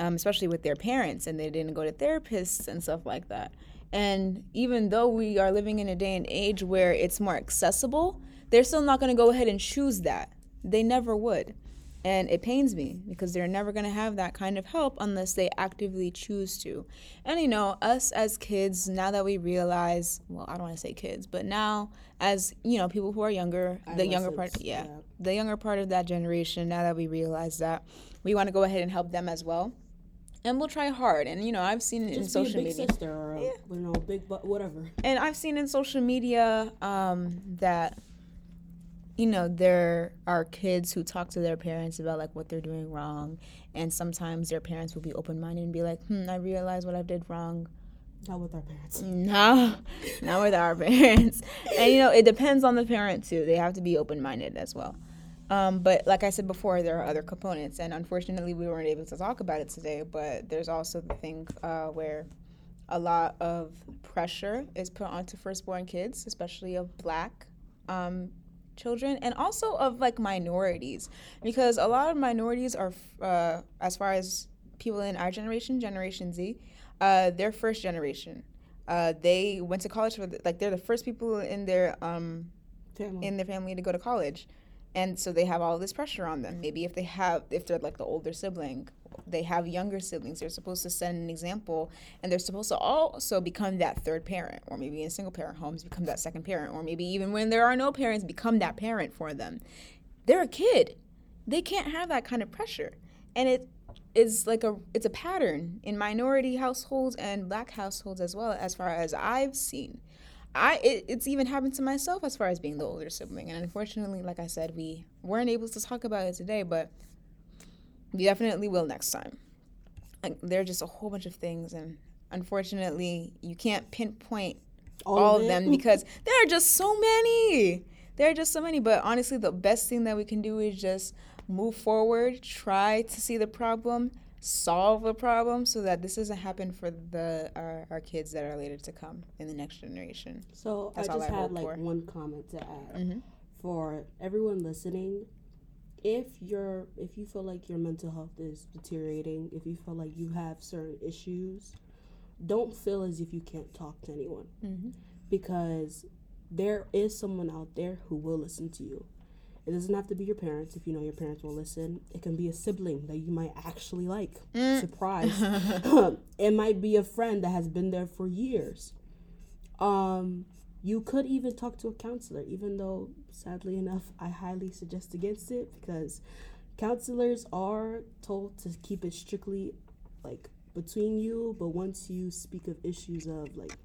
Um, especially with their parents, and they didn't go to therapists and stuff like that. And even though we are living in a day and age where it's more accessible, they're still not going to go ahead and choose that. They never would. And it pains me, because they're never going to have that kind of help unless they actively choose to. And, you know, us as kids, now that we realize, well, I don't want to say kids, but now as, you know, people who are younger, the younger part, yeah, yeah, the younger part of that generation, now that we realize that, we want to go ahead and help them as well. And we'll try hard. And, you know, I've seen it just in social media. Just be a big sister or a, yeah. you know, big butt, whatever. And I've seen in social media um, that, you know, there are kids who talk to their parents about, like, what they're doing wrong. And sometimes their parents will be open-minded and be like, hmm, I realize what I did wrong. Not with our parents. No, not with our parents. And, you know, it depends on the parent, too. They have to be open-minded as well. Um, but like I said before, there are other components, and unfortunately we weren't able to talk about it today, but there's also the thing uh, where a lot of pressure is put onto firstborn kids, especially of black um, children, and also of like minorities, because a lot of minorities are, uh, as far as people in our generation, Generation Z, uh, they're first generation. Uh, they went to college for the, like they're the first people in their um family. in their family to go to college, and so they have all this pressure on them. Mm-hmm. Maybe if they have if they're like the older sibling, they have younger siblings. They're supposed to set an example, and they're supposed to also become that third parent, or maybe in single parent homes become that second parent, or maybe even when there are no parents become that parent for them. They're a kid. They can't have that kind of pressure, and it is like a it's a pattern in minority households and Black households as well. As far as I've seen, I it, it's even happened to myself as far as being the older sibling. And unfortunately, like I said, we weren't able to talk about it today, but we definitely will next time. Like, there are just a whole bunch of things, and unfortunately, you can't pinpoint all, all of them because there are just so many. There are just so many, but honestly, the best thing that we can do is just move forward, try to see the problem, solve the problem, so that this doesn't happen for the our, our kids that are later to come in the next generation. So That's I just I had like for. one comment to add mm-hmm. for everyone listening. If you're, if you feel like your mental health is deteriorating, if you feel like you have certain issues, don't feel as if you can't talk to anyone, mm-hmm. because there is someone out there who will listen to you. It doesn't have to be your parents if you know your parents will listen. It can be a sibling that you might actually like. Mm. Surprise. It might be a friend that has been there for years. Um, you could even talk to a counselor, even though, sadly enough, I highly suggest against it because counselors are told to keep it strictly, like, between you. But once you speak of issues of, like,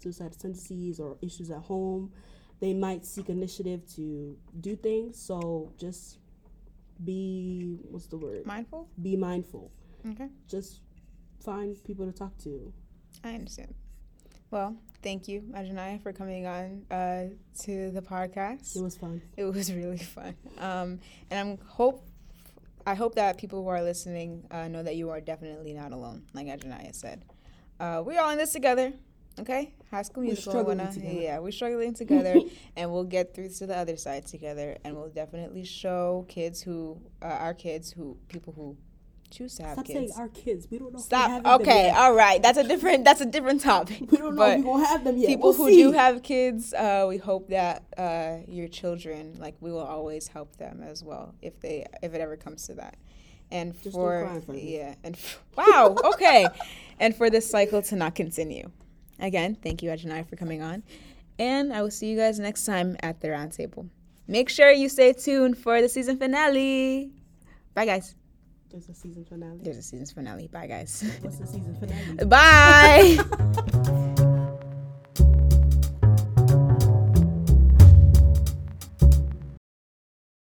suicidal tendencies or issues at home, they might seek initiative to do things. So just be, what's the word? Mindful? Be mindful. Okay. Just find people to talk to. I understand. Well, thank you, Ajinaya, for coming on uh, to the podcast. It was fun. It was really fun. Um, and I'm hope I hope that people who are listening uh, know that you are definitely not alone, like Ajinaya said. Uh, we're all in this together. Okay, High School Musical. We're struggling together. Yeah, we're struggling together, and we'll get through to the other side together, and we'll definitely show kids who, uh, our kids who, people who choose to have Stop kids. Stop saying our kids. We don't know. Stop. If we have okay. Them all right. That's a different. That's a different topic. We don't know but if we gonna have them yet. People we'll who see. do have kids, uh, we hope that uh, your children, like we will always help them as well if they, if it ever comes to that. And Just for don't cry for me. yeah, and f- wow, okay, and for this cycle to not continue. Again, thank you, Ajinaya, for coming on. And I will see you guys next time at the Roundtable. Make sure you stay tuned for the season finale. Bye, guys. There's a season finale. There's a season finale. Bye, guys. What's the season finale? Bye.